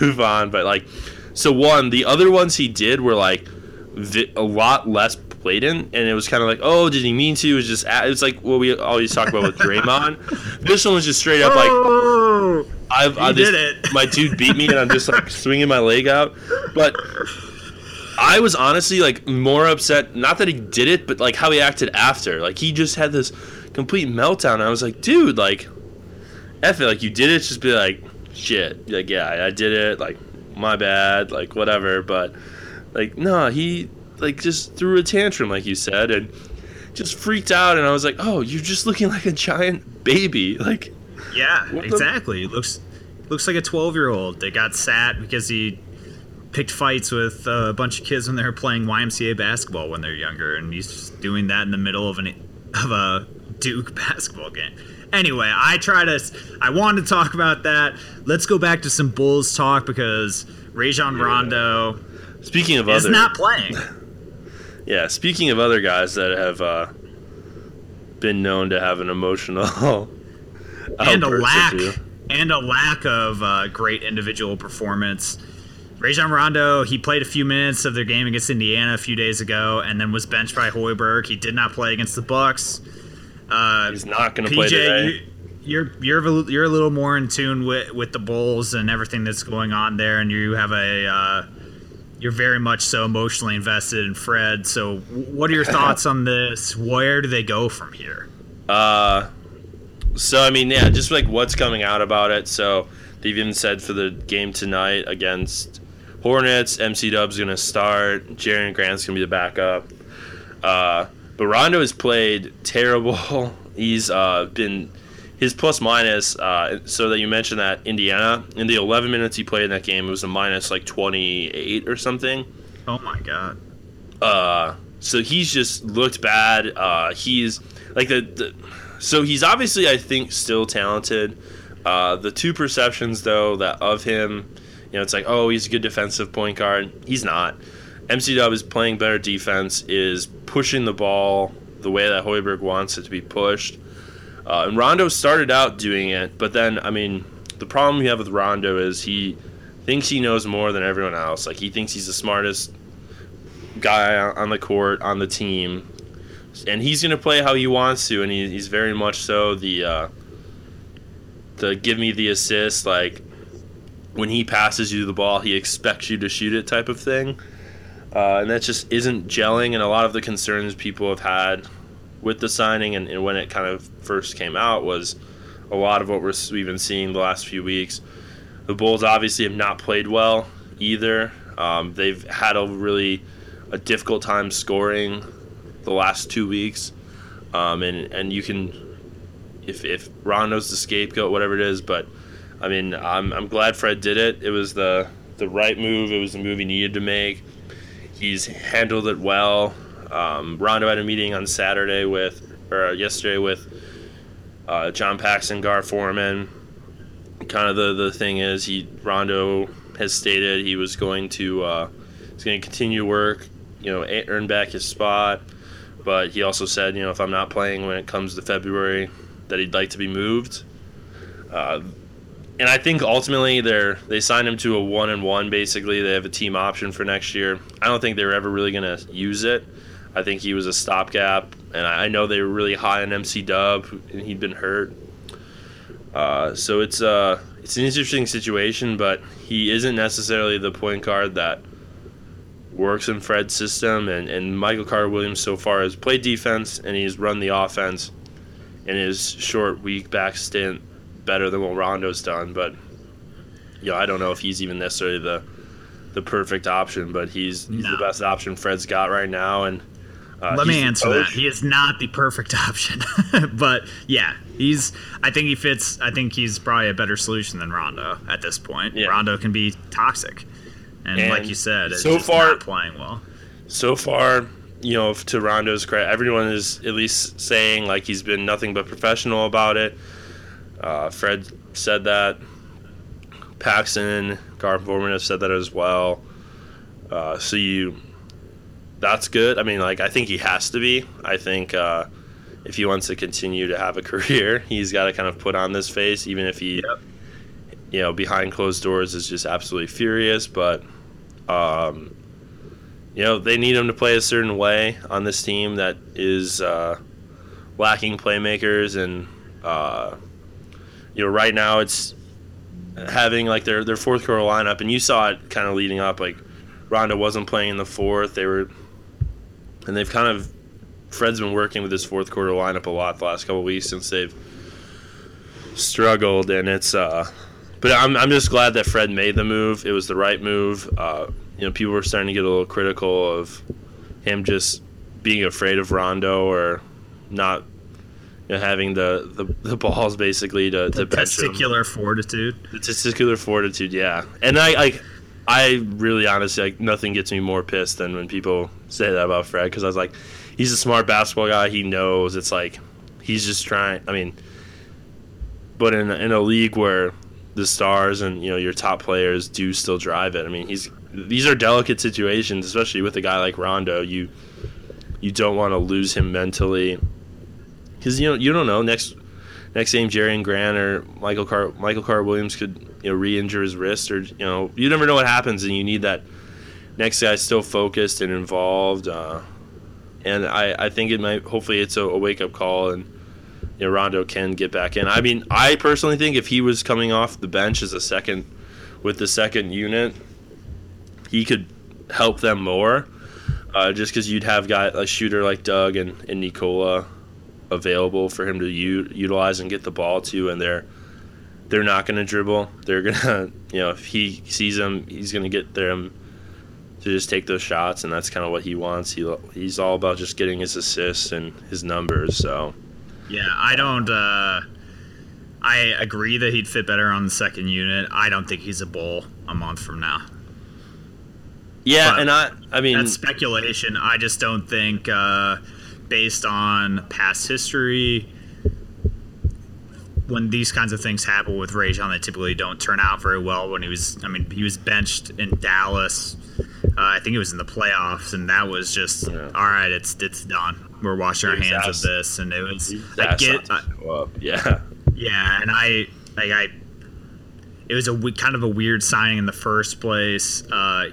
move on. But like. So, one, the other ones he did were, like, a lot less blatant, and it was kind of like, oh, did he mean to? It was just – it's like what we always talk about with Draymond. This one was just straight up like, oh, my dude beat me, and I'm just, like, swinging my leg out. But I was honestly, like, more upset – not that he did it, but, like, how he acted after. Like, he just had this complete meltdown, and I was like, dude, like, F it. Like, you did it. Just be like, shit. Like, yeah, I did it. Like. My bad, like, whatever, but, like, no, he, like, just threw a tantrum, like you said, and just freaked out, and I was like, oh, you're just looking like a giant baby, like. Yeah, exactly. Looks like a 12-year-old that got sat because he picked fights with a bunch of kids when they were playing YMCA basketball when they're younger, and he's just doing that in the middle of a Duke basketball game. Anyway, I wanted to talk about that. Let's go back to some Bulls talk because Rajon Rondo is not playing. Yeah, speaking of other guys that have been known to have an emotional and a lack of great individual performance. Rajon Rondo, he played a few minutes of their game against Indiana a few days ago and then was benched by Hoiberg. He did not play against the Bucks. He's not going to play today. You're a little more in tune with the Bulls and everything that's going on there, and you have you're very much so emotionally invested in Fred. So, what are your thoughts on this? Where do they go from here? So I mean, yeah, just like what's coming out about it. So they've even said for the game tonight against Hornets, MC Dub's going to start. Jaren Grant's going to be the backup. But Rondo has played terrible. He's been his plus minus. So that you mentioned that Indiana in the 11 minutes he played in that game, it was a minus like 28 or something. Oh my god. So he's just looked bad. He's like so he's obviously I think still talented. The two perceptions though that of him, you know, it's like oh he's a good defensive point guard. He's not. MC Dub is playing better defense, is pushing the ball the way that Hoiberg wants it to be pushed. And Rondo started out doing it, but then, I mean, the problem you have with Rondo is he thinks he knows more than everyone else. Like, he thinks he's the smartest guy on the court, on the team. And he's going to play how he wants to, and he's very much so the give me the assist, like, when he passes you the ball, he expects you to shoot it type of thing. And that just isn't gelling, and a lot of the concerns people have had with the signing and when it kind of first came out was a lot of what we've been seeing the last few weeks. The Bulls obviously have not played well either. They've had a really a difficult time scoring the last 2 weeks. And you can, if Rondo's the scapegoat, whatever it is, but I mean, I'm glad Fred did it. It was the right move. It was the move he needed to make. He's handled it well. Rondo had a meeting on yesterday with John Paxson, Gar Foreman. Kind of the thing is, Rondo has stated he was going to he's going to continue to work, earn back his spot. But he also said, if I'm not playing when it comes to February, that he'd like to be moved. And I think ultimately they signed him to a 1-and-1 basically. They have a team option for next year. I don't think they were ever really going to use it. I think he was a stopgap, and I know they were really high on MC Dub, and he'd been hurt. So it's an interesting situation, but he isn't necessarily the point guard that works in Fred's system, and Michael Carter-Williams so far has played defense, and he's run the offense in his short week back stint better than what Rondo's done. But I don't know if he's even necessarily the perfect option, but he's the best option Fred's got right now. And let me answer that. He is not the perfect option, but yeah, I think he fits. I think he's probably a better solution than Rondo at this point. Yeah. Rondo can be toxic, and like you said, it's so just far not playing well. So far, to Rondo's credit, everyone is at least saying like he's been nothing but professional about it. Fred said that. Paxson, Gar Foreman have said that as well. That's good. I mean, I think he has to be. I think if he wants to continue to have a career, he's got to kind of put on this face, even if he, behind closed doors is just absolutely furious. But, they need him to play a certain way on this team that is lacking playmakers and. Right now it's having their fourth quarter lineup, and you saw it kind of leading up. Rondo wasn't playing in the fourth. Fred's been working with his fourth quarter lineup a lot the last couple of weeks since they've struggled, and it's. But I'm just glad that Fred made the move. It was the right move. People were starting to get a little critical of him just being afraid of Rondo or not. Having the balls basically to testicular fortitude. The testicular fortitude, yeah. And I really honestly nothing gets me more pissed than when people say that about Fred, because I was like, he's a smart basketball guy. He knows it's he's just trying. I mean, but in a league where the stars and your top players do still drive it. I mean, these are delicate situations, especially with a guy like Rondo. You don't want to lose him mentally. Because you don't know next game Jerry Grant or Michael Carter-Williams could re-injure his wrist, or you never know what happens, and you need that next guy still focused and involved. And I think it might hopefully it's a wake up call, and Rondo can get back in. I mean, I personally think if he was coming off the bench as with the second unit, he could help them more. Just because you'd have a shooter like Doug and Nikola available for him to utilize and get the ball to, and they're not going to dribble. They're going to, if he sees him, he's going to get them to just take those shots, and that's kind of what he wants. He's all about just getting his assists and his numbers. So, yeah, I agree that he'd fit better on the second unit. I don't think he's a Bull a month from now. Yeah, but that's speculation. I just don't think based on past history, when these kinds of things happen with Rajon, they typically don't turn out very well. When he was benched in Dallas. I think it was in the playoffs, and that was just all right. It's done. We're washing our hands of this, and it was. I get. Yeah, and I. It was kind of a weird signing in the first place, but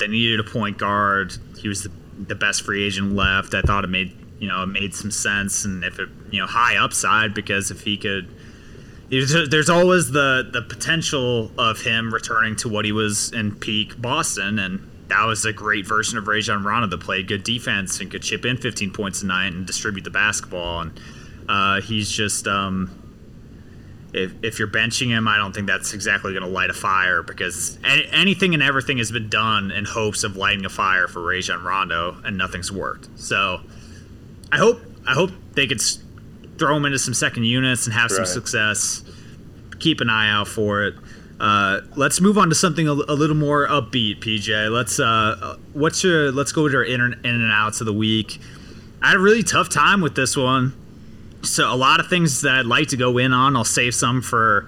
they needed a point guard. He was the best free agent left. I thought it made some sense, and if it high upside, because if he could, there's always the potential of him returning to what he was in peak Boston, and that was a great version of Rajon Rondo that played good defense and could chip in 15 points a night and distribute the basketball. And he's just if you're benching him, I don't think that's exactly going to light a fire, because anything and everything has been done in hopes of lighting a fire for Rajon Rondo, and nothing's worked. So I hope they could throw him into some second units and have some success. Keep an eye out for it. Let's move on to something a little more upbeat, PJ. Let's go to our in and outs of the week. I had a really tough time with this one. So a lot of things that I'd like to go in on, I'll save some for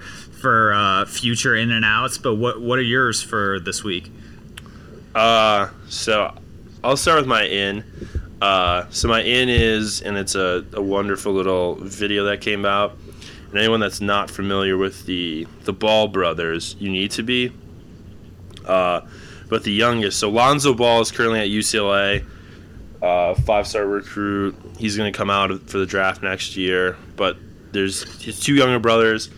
future in and outs. But what are yours for this week? So I'll start with my in. So my in is, and it's a wonderful little video that came out. And anyone that's not familiar with the Ball brothers, you need to be. But the youngest, so Lonzo Ball is currently at UCLA. Five-star recruit. He's going to come out for the draft next year. But there's his two younger brothers.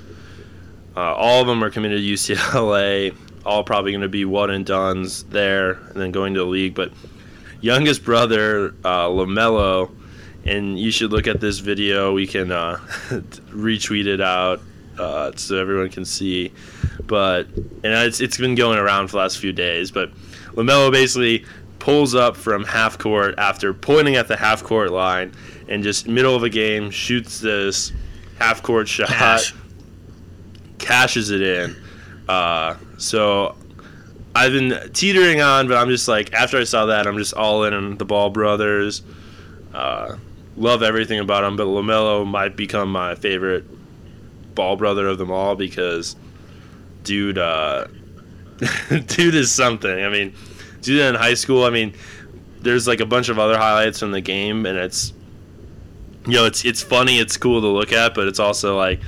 All of them are committed to UCLA. All probably going to be one and dones there and then going to the league. But youngest brother, LaMelo, and you should look at this video. We can retweet it out so everyone can see. But it's been going around for the last few days. But LaMelo basically pulls up from half court after pointing at the half court line, and just middle of a game shoots this half court shot, cashes it in. So I've been teetering on, but I'm just like, after I saw that, I'm just all in on the Ball brothers. Love everything about them, but LaMelo might become my favorite Ball brother of them all, because dude is something. I mean, do that in high school. I mean, there's like a bunch of other highlights from the game, and it's funny, it's cool to look at, but it's also like,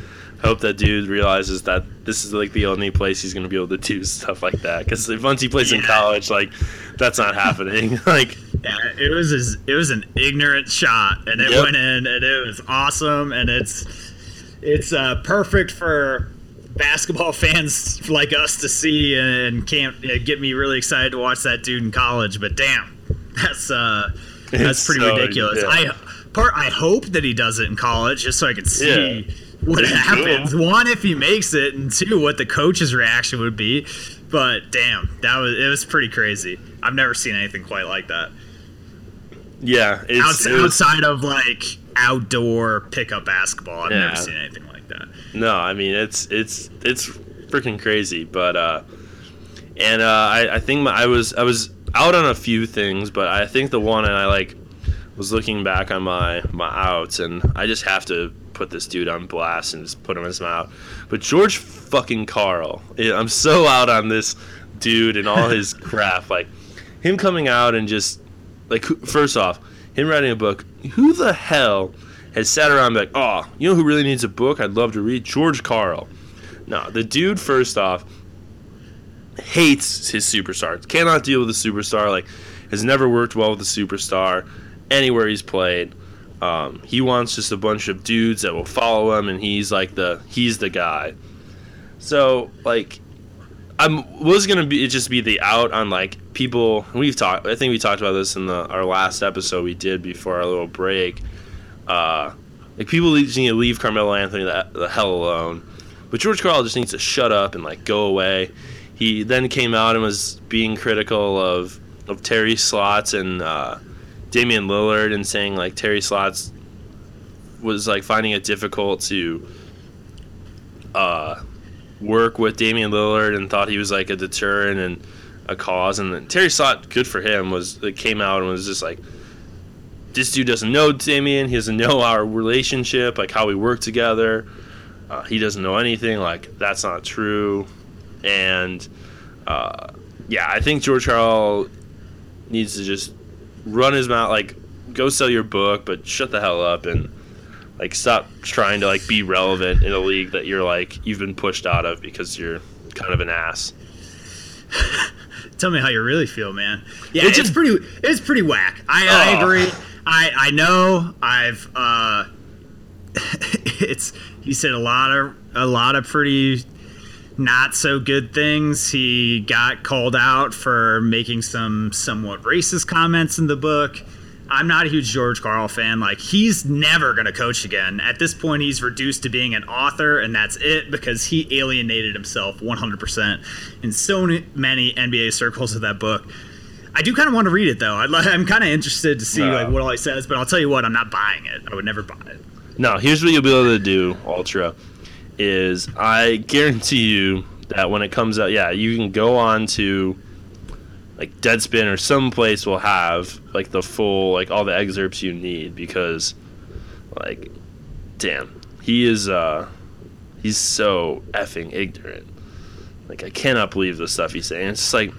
I hope that dude realizes that this is like the only place he's gonna be able to do stuff like that, because once he plays in college, like, that's not happening. Like, yeah, it was an ignorant shot, and it went in, and it was awesome, and it's perfect for basketball fans like us to see, and can't get me really excited to watch that dude in college. But damn, that's pretty ridiculous. Yeah. I hope that he does it in college, just so I can see what happens. Cool. One, if he makes it, and two, what the coach's reaction would be. But damn, it was pretty crazy. I've never seen anything quite like that. Yeah, outside of like outdoor pickup basketball, I've never seen anything like that. No, I mean, it's freaking crazy, but I think I was out on a few things, but I think the one, and I like was looking back on my outs, and I just have to put this dude on blast and just put him as my out. But George fucking Karl, I'm so out on this dude and all his crap. Like him coming out and just like, first off, him writing a book. Who the hell has sat around and be like, oh, you know who really needs a book I'd love to read? George Karl. No, the dude, first off, hates his superstar. Cannot deal with a superstar. Like, has never worked well with a superstar anywhere he's played. He wants just a bunch of dudes that will follow him, and he's like he's the guy. So, like, it was gonna be the out on like people. I think we talked about this in our last episode we did before our little break. Like people just need to leave Carmelo Anthony the hell alone, but George Karl just needs to shut up and like go away. He then came out and was being critical of Terry Stotts and Damian Lillard, and saying like Terry Stotts was like finding it difficult to work with Damian Lillard, and thought he was like a deterrent and a cause. And then Terry Stotts, good for him, came out and was just like, this dude doesn't know Damian, he doesn't know our relationship, like how we work together, he doesn't know anything, like that's not true. And I think George Karl needs to just run his mouth, like go sell your book, but shut the hell up and like stop trying to like be relevant in a league that you're like, you've been pushed out of because you're kind of an ass. Tell me how you really feel, man. Yeah, it's pretty whack. I agree. I know. I've he said a lot of pretty not so good things. He got called out for making some somewhat racist comments in the book. I'm not a huge George Karl fan. Like, he's never going to coach again. At this point, he's reduced to being an author, and that's it, because he alienated himself 100% in so many NBA circles of that book. I do kind of want to read it, though. I'm kind of interested to see like what all he says, but I'll tell you what, I'm not buying it. I would never buy it. No, here's what you'll be able to do, Ultra, is I guarantee you that when it comes out, yeah, you can go on to like Deadspin or someplace will have like the full, like all the excerpts you need, because like, damn, he is he's so effing ignorant. Like, I cannot believe the stuff he's saying. It's just like,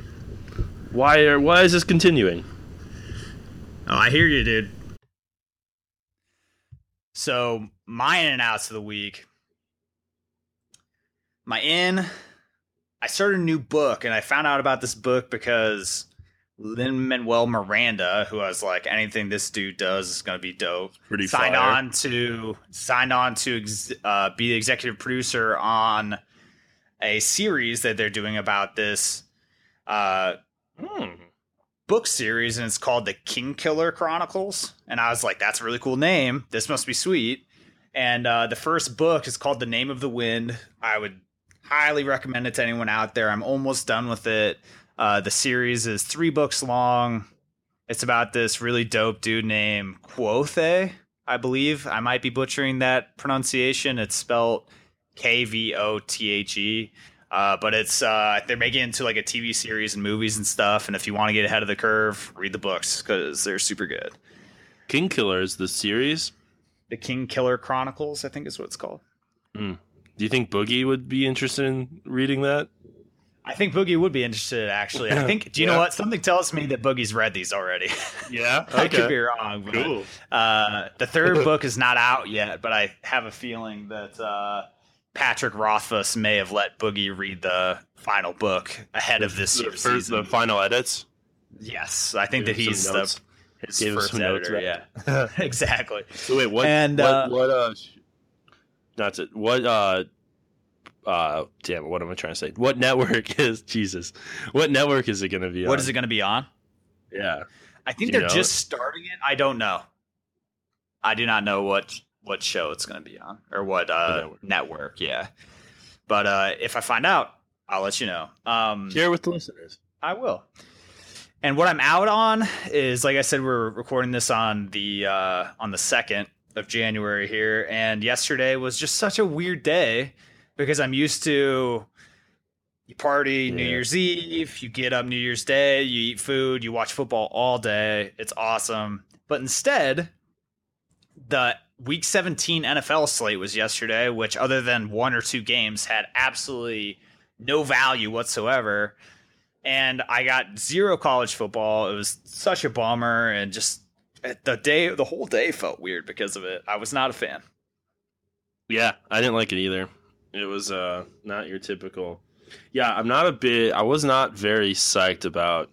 why is this continuing? Oh, I hear you, dude. So my in and outs of the week. My in, I started a new book, and I found out about this book because Lin-Manuel Miranda, who I was like, anything this dude does is going to be dope. Pretty signed fire. Signed on to be the executive producer on a series that they're doing about this book series, and it's called The King Killer Chronicles. And I was like, that's a really cool name. This must be sweet. And the first book is called The Name of the Wind. I would highly recommend it to anyone out there. I'm almost done with it. The series is 3 books long. It's about this really dope dude named Quothe, I believe. I might be butchering that pronunciation. It's spelled Kvothe. But it's they're making it into like a TV series and movies and stuff. And if you want to get ahead of the curve, read the books because they're super good. King Killer is the series. The King Killer Chronicles, I think is what it's called. Mm. Do you think Boogie would be interested in reading that? I think Boogie would be interested, actually. I think, do you know what? Something tells me that Boogie's read these already. Yeah. Okay. I could be wrong. But, cool. The third book is not out yet, but I have a feeling that Patrick Rothfuss may have let Boogie read the final book ahead of this year's season. The final edits? Yes. I think that he's his first editor. Yeah. Exactly. So wait, What network is Jesus? What network is it going to be on? What is it going to be on? Yeah. I think they're just starting it. I don't know. I do not know what show it's going to be on or what network. Yeah. But if I find out, I'll let you know. Share with the listeners. I will. And what I'm out on is, like I said, we're recording this on the 2nd. Of January here, and yesterday was just such a weird day because I'm used to you party New Year's Eve, you get up New Year's Day, you eat food, you watch football all day. It's awesome. But instead, the week 17 NFL slate was yesterday, which other than 1 or 2 games had absolutely no value whatsoever. And I got 0 college football. It was such a bummer, and just the whole day felt weird because of it. I was not a fan. Yeah, I didn't like it either. It was not your typical. Yeah, I was not very psyched about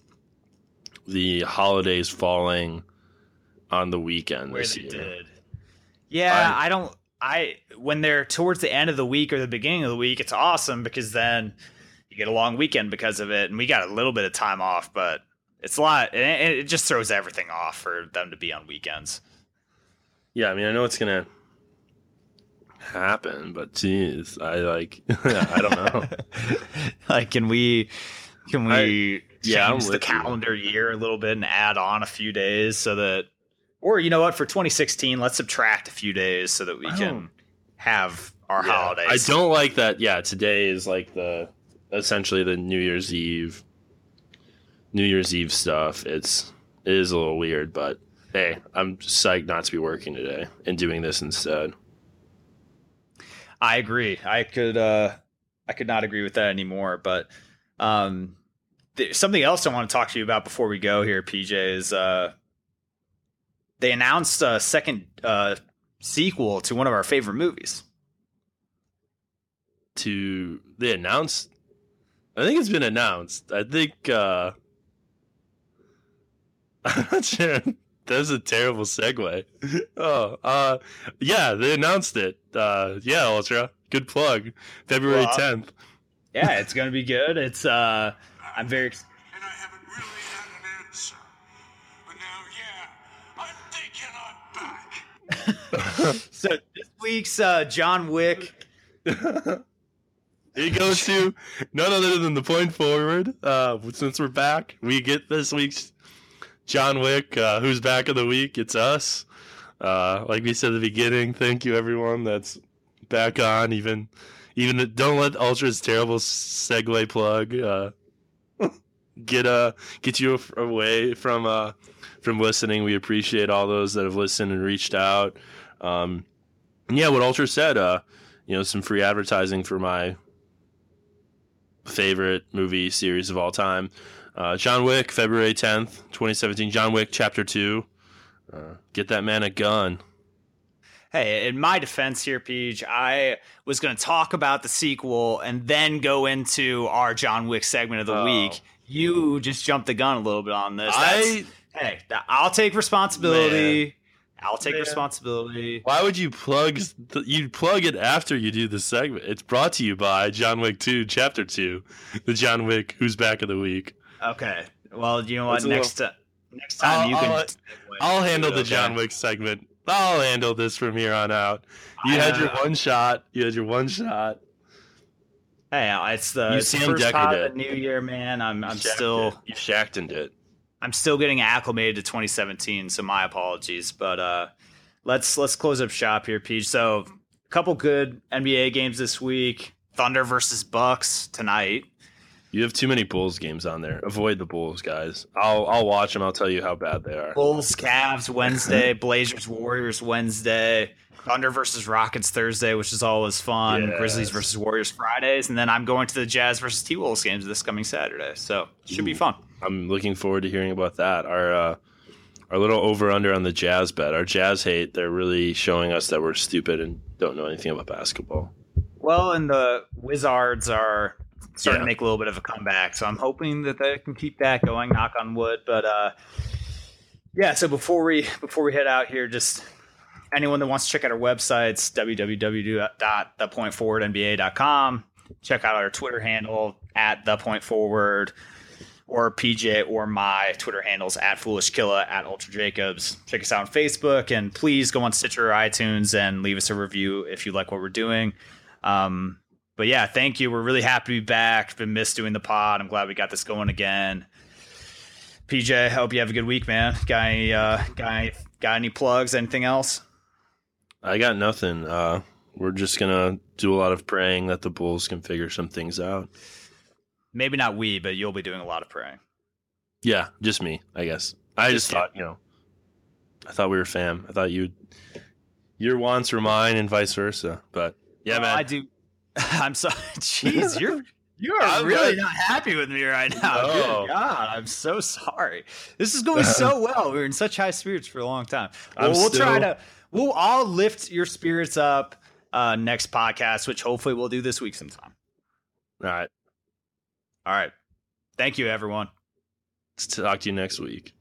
the holidays falling on the weekend this year. Did. Yeah, when they're towards the end of the week or the beginning of the week, it's awesome because then you get a long weekend because of it, and we got a little bit of time off, but it's a lot, and it just throws everything off for them to be on weekends. Yeah, I mean, I know it's going to happen, but geez, I don't know. Like, can we change the calendar year a little bit and add on a few days so that, or you know what, for 2016, let's subtract a few days so that we can have our holidays. I don't like that. Yeah, today is like essentially the New Year's Eve stuff. It is a little weird, but hey, I'm psyched not to be working today and doing this instead. I agree. I could not agree with that anymore. But something else I want to talk to you about before we go here, PJ, is they announced a second sequel to one of our favorite movies. I think it's been announced. I think. I'm not sure. That was a terrible segue. Yeah, they announced it. Yeah, Ultra. Good plug. February 10th. Yeah, it's going to be good. It's, I'm very. And I haven't really had an answer. But now, yeah, I So this week's John Wick. It goes to none other than the point forward. Since we're back, we get this week's John Wick. Who's back of the week? It's us. Like we said at the beginning, thank you everyone that's back on. Even don't let Ultra's terrible segue plug get you away from listening. We appreciate all those that have listened and reached out. Yeah, what Ultra said. Some free advertising for my favorite movie series of all time, John Wick, February 10th, 2017. John Wick Chapter 2. Get that man a gun. Hey, in my defense here, Peach, I was going to talk about the sequel and then go into our John Wick segment of the week. You just jumped the gun a little bit on this. I'll take responsibility. Man. I'll take responsibility. Why would you plug it after you do the segment? It's brought to you by John Wick 2, Chapter 2, the John Wick Who's Back of the Week. Okay. Well, you know what? Next time you can... I'll handle the John Wick segment. I'll handle this from here on out. You had your one shot. Hey, it's the first part of the new year, man. I'm still... You shackened it. I'm still getting acclimated to 2017, so my apologies. But let's close up shop here, Peach. So a couple good NBA games this week. Thunder versus Bucks tonight. You have too many Bulls games on there. Avoid the Bulls, guys. I'll watch them. I'll tell you how bad they are. Bulls, Cavs Wednesday. Blazers, Warriors Wednesday. Thunder versus Rockets Thursday, which is always fun. Yes. Grizzlies versus Warriors Fridays. And then I'm going to the Jazz versus T-Wolves games this coming Saturday. So it should be fun. I'm looking forward to hearing about that. Our little over-under on the Jazz bet. Our Jazz hate, they're really showing us that we're stupid and don't know anything about basketball. Well, and the Wizards are starting to make a little bit of a comeback. So I'm hoping that they can keep that going, knock on wood. But, so before we head out here, just – anyone that wants to check out our websites, www.thepointforwardnba.com. Check out our Twitter handle at @thepointforward, or PJ or my Twitter handles at @foolishkilla, at @ultrajacobs. Check us out on Facebook, and please go on Stitcher or iTunes and leave us a review if you like what we're doing. But yeah, thank you. We're really happy to be back. Been missed doing the pod. I'm glad we got this going again. PJ, hope you have a good week, man. Got any plugs? Anything else? I got nothing. We're just going to do a lot of praying that the Bulls can figure some things out. Maybe not we, but you'll be doing a lot of praying. Yeah, just me, I guess. I thought we were fam. I thought your wants were mine and vice versa. But yeah, man. I do. I'm sorry. Jeez, I'm really not happy with me right now. No. Good God, I'm so sorry. This is going so well. We were in such high spirits for a long time. I'll lift your spirits up next podcast, which hopefully we'll do this week sometime. All right. Thank you, everyone. Let's talk to you next week.